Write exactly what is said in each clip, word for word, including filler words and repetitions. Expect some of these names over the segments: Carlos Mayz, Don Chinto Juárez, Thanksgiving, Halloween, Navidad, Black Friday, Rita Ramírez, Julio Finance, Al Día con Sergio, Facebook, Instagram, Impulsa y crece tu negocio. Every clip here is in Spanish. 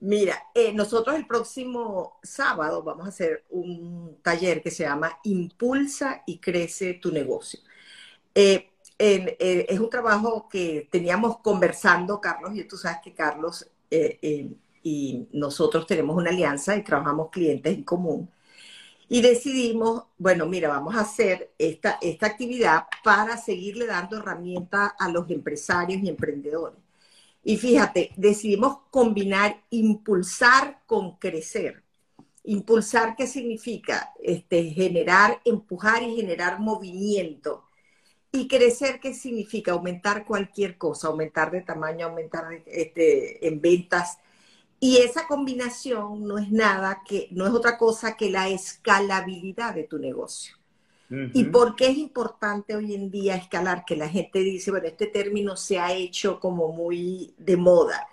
Mira, eh, nosotros el próximo sábado vamos a hacer un taller que se llama Impulsa y crece tu negocio. Eh, eh, eh, es un trabajo que teníamos conversando, Carlos, y tú sabes que Carlos eh, eh, y nosotros tenemos una alianza y trabajamos clientes en común. Y decidimos, bueno, mira, vamos a hacer esta, esta actividad para seguirle dando herramientas a los empresarios y emprendedores. Y fíjate, decidimos combinar impulsar con crecer. Impulsar, ¿qué significa? Este, generar, empujar y generar movimiento. Y crecer, ¿qué significa? Aumentar cualquier cosa, aumentar de tamaño, aumentar este, en ventas. Y esa combinación no es nada que, no es otra cosa que la escalabilidad de tu negocio. Uh-huh. ¿Y por qué es importante hoy en día escalar? Que la gente dice, bueno, este término se ha hecho como muy de moda.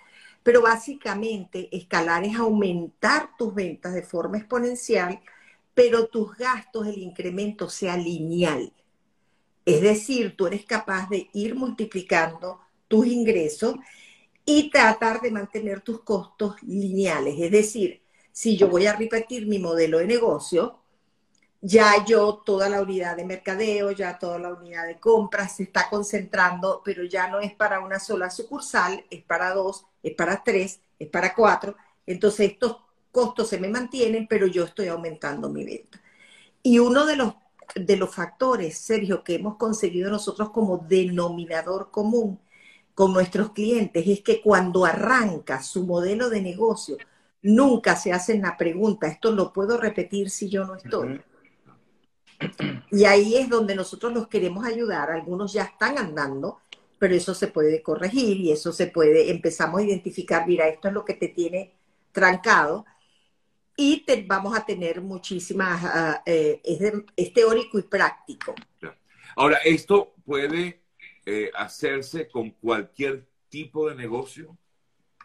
Pero básicamente escalar es aumentar tus ventas de forma exponencial, pero tus gastos, el incremento sea lineal. Es decir, tú eres capaz de ir multiplicando tus ingresos y tratar de mantener tus costos lineales. Es decir, si yo voy a repetir mi modelo de negocio, ya yo toda la unidad de mercadeo, ya toda la unidad de compras se está concentrando, pero ya no es para una sola sucursal, es para dos, es para tres, es para cuatro. Entonces estos costos se me mantienen, pero yo estoy aumentando mi venta. Y uno de los, de los factores, Sergio, que hemos conseguido nosotros como denominador común con nuestros clientes es que cuando arranca su modelo de negocio, nunca se hacen la pregunta, ¿esto lo puedo repetir si yo no estoy? Y ahí es donde nosotros los queremos ayudar. Algunos ya están andando, pero eso se puede corregir y eso se puede, empezamos a identificar, mira, esto es lo que te tiene trancado. Y te, vamos a tener muchísimas, uh, eh, es, de, es teórico y práctico. Ahora, esto puede... Eh, hacerse con cualquier tipo de negocio,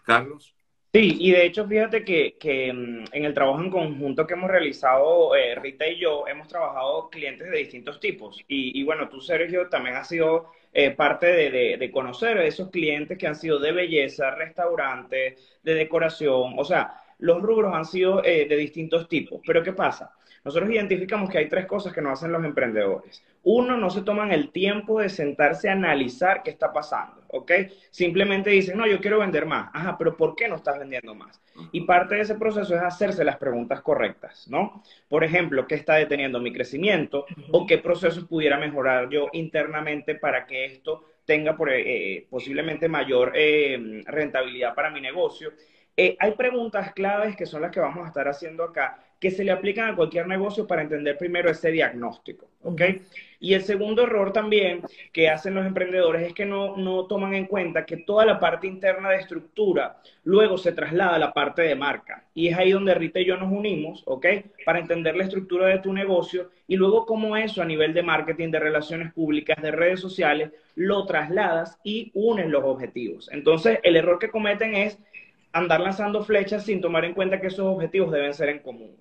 Carlos? Sí, y de hecho fíjate que, que en el trabajo en conjunto que hemos realizado eh, Rita y yo, hemos trabajado clientes de distintos tipos y, y bueno, tú Sergio también has sido eh, parte de, de, de conocer a esos clientes que han sido de belleza, restaurantes, de decoración, o sea, los rubros han sido eh, de distintos tipos, pero ¿qué pasa? Nosotros identificamos que hay tres cosas que no hacen los emprendedores. Uno, no se toman el tiempo de sentarse a analizar qué está pasando, ¿ok? Simplemente dicen, no, yo quiero vender más. Ajá, pero ¿por qué no estás vendiendo más? Y parte de ese proceso es hacerse las preguntas correctas, ¿no? Por ejemplo, ¿qué está deteniendo mi crecimiento? ¿O qué procesos pudiera mejorar yo internamente para que esto tenga por, eh, posiblemente mayor eh, rentabilidad para mi negocio? Eh, hay preguntas claves que son las que vamos a estar haciendo acá, que se le aplican a cualquier negocio para entender primero ese diagnóstico, ¿ok? Y el segundo error también que hacen los emprendedores es que no, no toman en cuenta que toda la parte interna de estructura luego se traslada a la parte de marca. Y es ahí donde Rita y yo nos unimos, ¿ok? Para entender la estructura de tu negocio y luego cómo eso a nivel de marketing, de relaciones públicas, de redes sociales, lo trasladas y unes los objetivos. Entonces, el error que cometen es andar lanzando flechas sin tomar en cuenta que esos objetivos deben ser en común.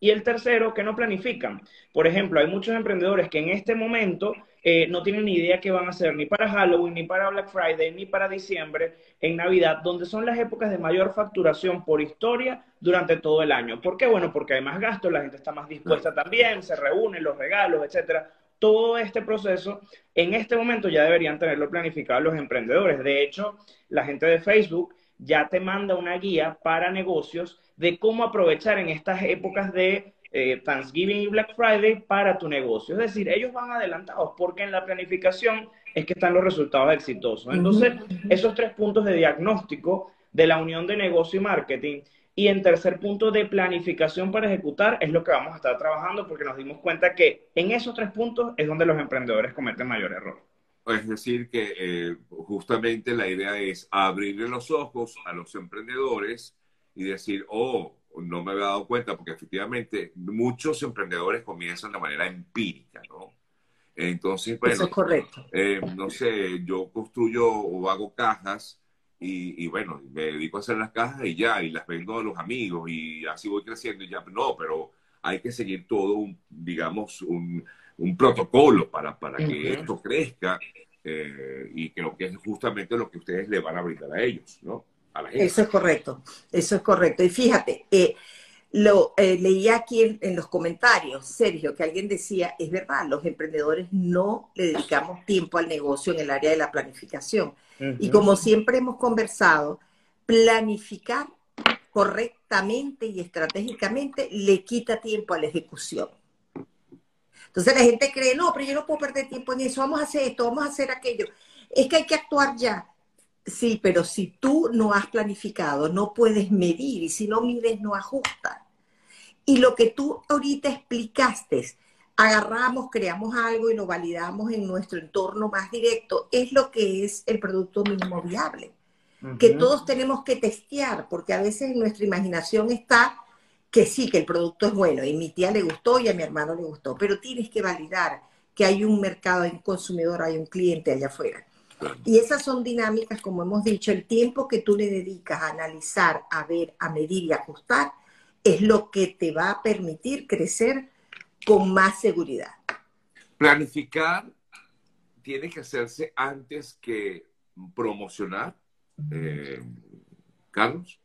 Y el tercero, que no planifican. Por ejemplo, hay muchos emprendedores que en este momento eh, no tienen ni idea qué van a hacer ni para Halloween, ni para Black Friday, ni para diciembre, en Navidad, donde son las épocas de mayor facturación por historia durante todo el año. ¿Por qué? Bueno, porque hay más gastos, la gente está más dispuesta también, se reúnen los regalos, etcétera. Todo este proceso, en este momento ya deberían tenerlo planificado los emprendedores. De hecho, la gente de Facebook ya te manda una guía para negocios de cómo aprovechar en estas épocas de eh, Thanksgiving y Black Friday para tu negocio. Es decir, ellos van adelantados porque en la planificación es que están los resultados exitosos. Entonces, esos tres puntos de diagnóstico de la unión de negocio y marketing y en tercer punto de planificación para ejecutar es lo que vamos a estar trabajando porque nos dimos cuenta que en esos tres puntos es donde los emprendedores cometen mayor error. Es decir, que eh, justamente la idea es abrirle los ojos a los emprendedores y decir, oh, no me había dado cuenta, porque efectivamente muchos emprendedores comienzan de manera empírica, ¿no? Entonces, bueno, eso es correcto. Eh, no sé, yo construyo o hago cajas y, y, bueno, me dedico a hacer las cajas y ya, y las vendo a los amigos y así voy creciendo y ya, no, pero hay que seguir todo, un, digamos, un... un protocolo para, para que uh-huh. esto crezca eh, y creo que es justamente lo que ustedes le van a brindar a ellos, ¿no? a la gente. Eso es correcto, eso es correcto. Y fíjate, eh, lo eh, leía aquí en, en los comentarios, Sergio, que alguien decía, es verdad, los emprendedores no le dedicamos tiempo al negocio en el área de la planificación. Uh-huh. Y como siempre hemos conversado, planificar correctamente y estratégicamente le quita tiempo a la ejecución. Entonces la gente cree, no, pero yo no puedo perder tiempo en eso, vamos a hacer esto, vamos a hacer aquello. Es que hay que actuar ya. Sí, pero si tú no has planificado, no puedes medir, y si no mides, no ajustas. Y lo que tú ahorita explicaste, agarramos, creamos algo y lo validamos en nuestro entorno más directo, es lo que es el producto mínimo viable, uh-huh. que todos tenemos que testear, porque a veces en nuestra imaginación está que sí, que el producto es bueno, y a mi tía le gustó y a mi hermano le gustó, pero tienes que validar que hay un mercado, hay un consumidor, hay un cliente allá afuera. Y esas son dinámicas, como hemos dicho, el tiempo que tú le dedicas a analizar, a ver, a medir y ajustar, es lo que te va a permitir crecer con más seguridad. Planificar tiene que hacerse antes que promocionar, eh, Carlos.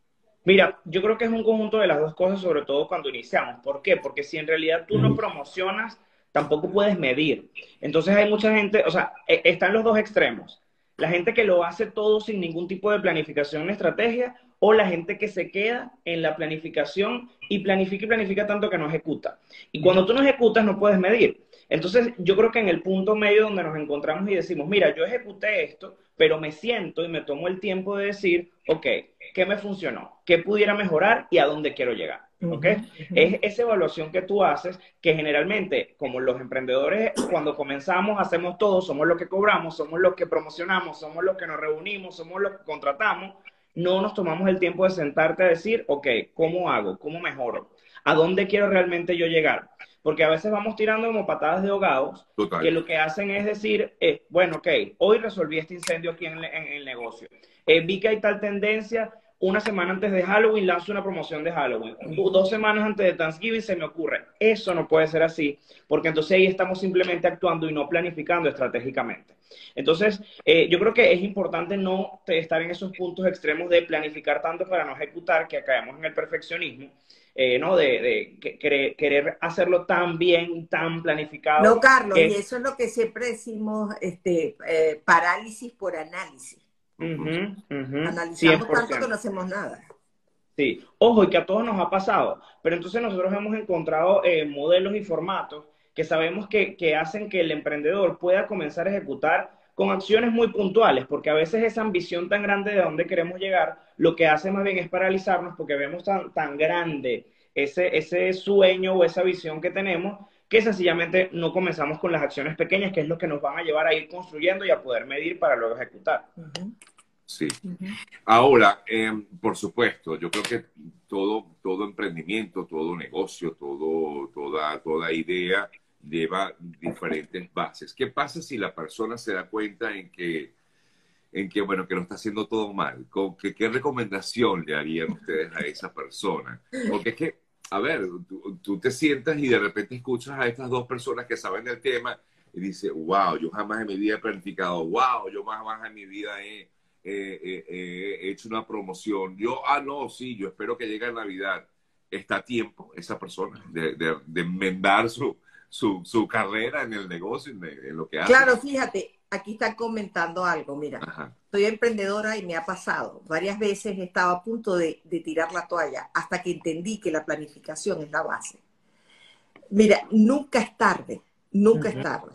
Mira, yo creo que es un conjunto de las dos cosas, sobre todo cuando iniciamos. ¿Por qué? Porque si en realidad tú no promocionas, tampoco puedes medir. Entonces hay mucha gente, o sea, están los dos extremos. La gente que lo hace todo sin ningún tipo de planificación o estrategia, o la gente que se queda en la planificación y planifica y planifica tanto que no ejecuta. Y cuando tú no ejecutas no puedes medir. Entonces yo creo que en el punto medio donde nos encontramos y decimos, mira, yo ejecuté esto, pero me siento y me tomo el tiempo de decir, ok, ¿qué me funcionó? ¿Qué pudiera mejorar? ¿Y a dónde quiero llegar? ¿Okay? Es esa evaluación que tú haces, que generalmente, como los emprendedores, cuando comenzamos, hacemos todo, somos los que cobramos, somos los que promocionamos, somos los que nos reunimos, somos los que contratamos, no nos tomamos el tiempo de sentarte a decir, ok, ¿cómo hago? ¿Cómo mejoro? ¿A dónde quiero realmente yo llegar? Porque a veces vamos tirando como patadas de ahogados, total, que lo que hacen es decir, eh, bueno, ok, hoy resolví este incendio aquí en, en el negocio, eh, vi que hay tal tendencia. Una semana antes de Halloween lanzo una promoción de Halloween. Dos semanas antes de Thanksgiving se me ocurre. Eso no puede ser así, porque entonces ahí estamos simplemente actuando y no planificando estratégicamente. Entonces, eh, yo creo que es importante no estar en esos puntos extremos de planificar tanto para no ejecutar, que caemos en el perfeccionismo, eh, ¿no? De, de querer, querer hacerlo tan bien, tan planificado. No, Carlos, que... y eso es lo que siempre decimos, este, eh, parálisis por análisis. Uh-huh, uh-huh. Analizamos tanto que no hacemos nada. Sí, ojo, y que a todos nos ha pasado. Pero entonces nosotros hemos encontrado eh, modelos y formatos que sabemos que, que hacen que el emprendedor pueda comenzar a ejecutar con acciones muy puntuales, porque a veces esa ambición tan grande de dónde queremos llegar, lo que hace más bien es paralizarnos, porque vemos tan, tan grande ese, ese sueño o esa visión que tenemos, que sencillamente no comenzamos con las acciones pequeñas, que es lo que nos van a llevar a ir construyendo y a poder medir para luego ejecutar. Sí. Ahora, eh, por supuesto, yo creo que todo, todo emprendimiento, todo negocio, todo, toda, toda idea lleva diferentes bases. ¿Qué pasa si la persona se da cuenta en que, en que bueno, que lo está haciendo todo mal? ¿Con que, ¿Qué recomendación le harían ustedes a esa persona? Porque es que, a ver, tú, tú te sientas y de repente escuchas a estas dos personas que saben del tema y dices, wow, yo jamás en mi vida he planificado, wow, yo jamás en mi vida he, eh, eh, eh, he hecho una promoción. Yo, ah, no, sí, yo espero que llegue a Navidad. Está a tiempo esa persona de, de, de enmendar su, su, su carrera en el negocio, en, en lo que hace. Claro, fíjate, aquí están comentando algo, mira. Ajá. Soy emprendedora y me ha pasado. Varias veces he estado a punto de, de tirar la toalla hasta que entendí que la planificación es la base. Mira, nunca es tarde, nunca uh-huh. es tarde.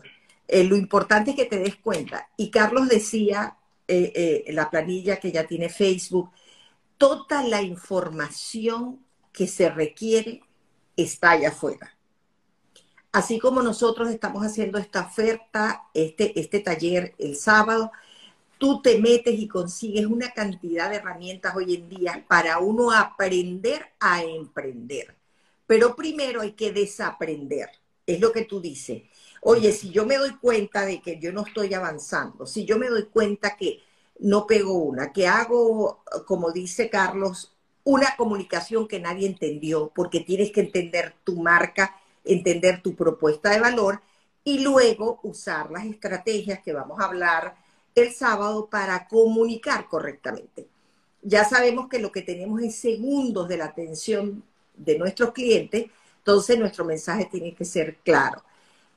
Eh, lo importante es que te des cuenta. Y Carlos decía, eh, eh, la planilla que ya tiene Facebook, toda la información que se requiere está allá afuera. Así como nosotros estamos haciendo esta oferta, este, este taller el sábado, tú te metes y consigues una cantidad de herramientas hoy en día para uno aprender a emprender. Pero primero hay que desaprender, es lo que tú dices. Oye, si yo me doy cuenta de que yo no estoy avanzando, si yo me doy cuenta que no pego una, que hago, como dice Carlos, una comunicación que nadie entendió, porque tienes que entender tu marca, entender tu propuesta de valor y luego usar las estrategias que vamos a hablar el sábado para comunicar correctamente. ya sabemos que lo que tenemos es segundos de la atención de nuestros clientes, entonces nuestro mensaje tiene que ser claro.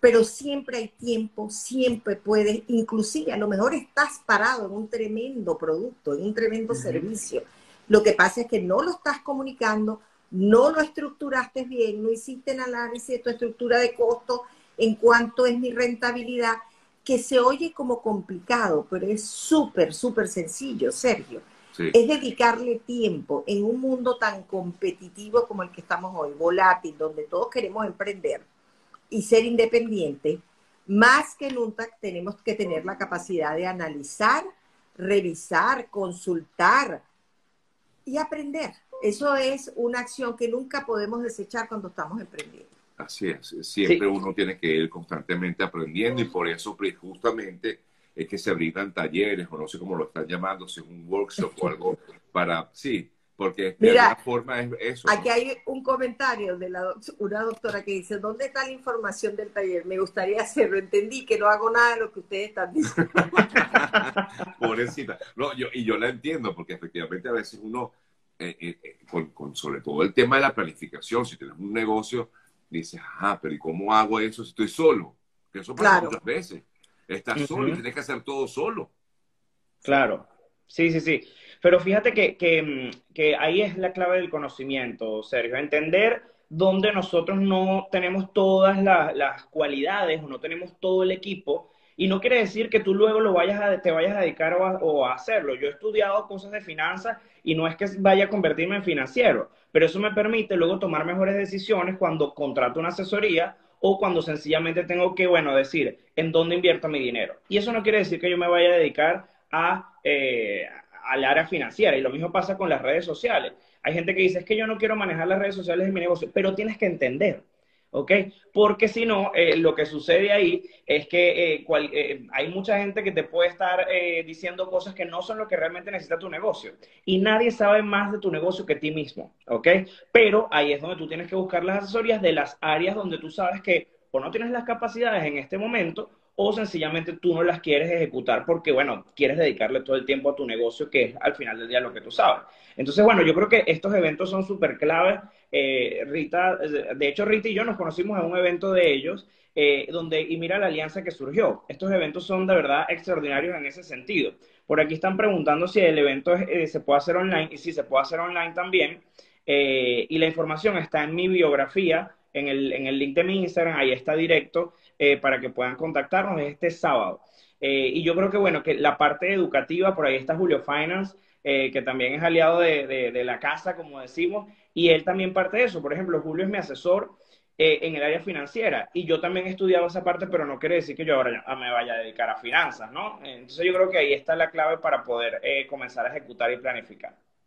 Pero siempre hay tiempo, siempre puedes, inclusive a lo mejor estás parado en un tremendo producto, en un tremendo uh-huh. servicio. Lo que pasa es que no lo estás comunicando, no lo estructuraste bien, no hiciste el análisis de tu estructura de costo, en cuánto es mi rentabilidad, que se oye como complicado, pero es súper, súper sencillo, Sergio. Sí. Es dedicarle tiempo en un mundo tan competitivo como el que estamos hoy, volátil, donde todos queremos emprender y ser independiente, más que nunca tenemos que tener la capacidad de analizar, revisar, consultar y aprender. Eso es una acción que nunca podemos desechar cuando estamos emprendiendo. Así es. Siempre sí. Uno tiene que ir constantemente aprendiendo y por eso justamente es que se brindan talleres, o no sé cómo lo están llamando, si es un workshop o algo para... Sí. Porque de Mira, alguna forma es eso. Aquí ¿no? hay un comentario de la do una doctora que dice, ¿dónde está la información del taller? Me gustaría hacerlo, entendí que no hago nada de lo que ustedes están diciendo. Pobrecita. No, yo, y yo la entiendo, porque efectivamente a veces uno, eh, eh, con, con sobre todo el tema de la planificación, si tienes un negocio, dices, ajá, pero ¿y cómo hago eso si estoy solo? Que eso pasa claro. muchas veces. Estás uh-huh. solo y tienes que hacer todo solo. Claro. Sí, sí, sí. Pero fíjate que, que, que ahí es la clave del conocimiento, Sergio. Entender dónde nosotros no tenemos todas las, las cualidades o no tenemos todo el equipo. Y no quiere decir que tú luego lo vayas a, te vayas a dedicar o a, o a hacerlo. Yo he estudiado cosas de finanzas y no es que vaya a convertirme en financiero. Pero eso me permite luego tomar mejores decisiones cuando contrato una asesoría o cuando sencillamente tengo que, bueno, decir en dónde invierto mi dinero. Y eso no quiere decir que yo me vaya a dedicar a... Eh, al área financiera, y lo mismo pasa con las redes sociales. Hay gente que dice, es que yo no quiero manejar las redes sociales en mi negocio, pero tienes que entender, ¿ok? Porque si no, eh, lo que sucede ahí es que eh, cual, eh, hay mucha gente que te puede estar eh, diciendo cosas que no son lo que realmente necesita tu negocio, y nadie sabe más de tu negocio que ti mismo, ¿ok? Pero ahí es donde tú tienes que buscar las asesorías de las áreas donde tú sabes que o no tienes las capacidades en este momento, o sencillamente tú no las quieres ejecutar porque, bueno, quieres dedicarle todo el tiempo a tu negocio, que es al final del día lo que tú sabes. Entonces, bueno, yo creo que estos eventos son súper claves. Eh, Rita, de hecho, Rita y yo nos conocimos en un evento de ellos, eh, donde, y mira la alianza que surgió. Estos eventos son de verdad extraordinarios en ese sentido. Por aquí están preguntando si el evento eh, se puede hacer online, y si se puede hacer online también. Eh, y la información está en mi biografía, en el, en el link de mi Instagram, ahí está directo. Eh, para que puedan contactarnos este sábado. Eh, y yo creo que, bueno, que la parte educativa, por ahí está Julio Finance, eh, que también es aliado de, de, de la casa, como decimos, y él también parte de eso. Por ejemplo, Julio es mi asesor eh, en el área financiera, y yo también he estudiado esa parte, pero no quiere decir que yo ahora me vaya a dedicar a finanzas, ¿no? Entonces yo creo que ahí está la clave para poder eh, comenzar a ejecutar y planificar.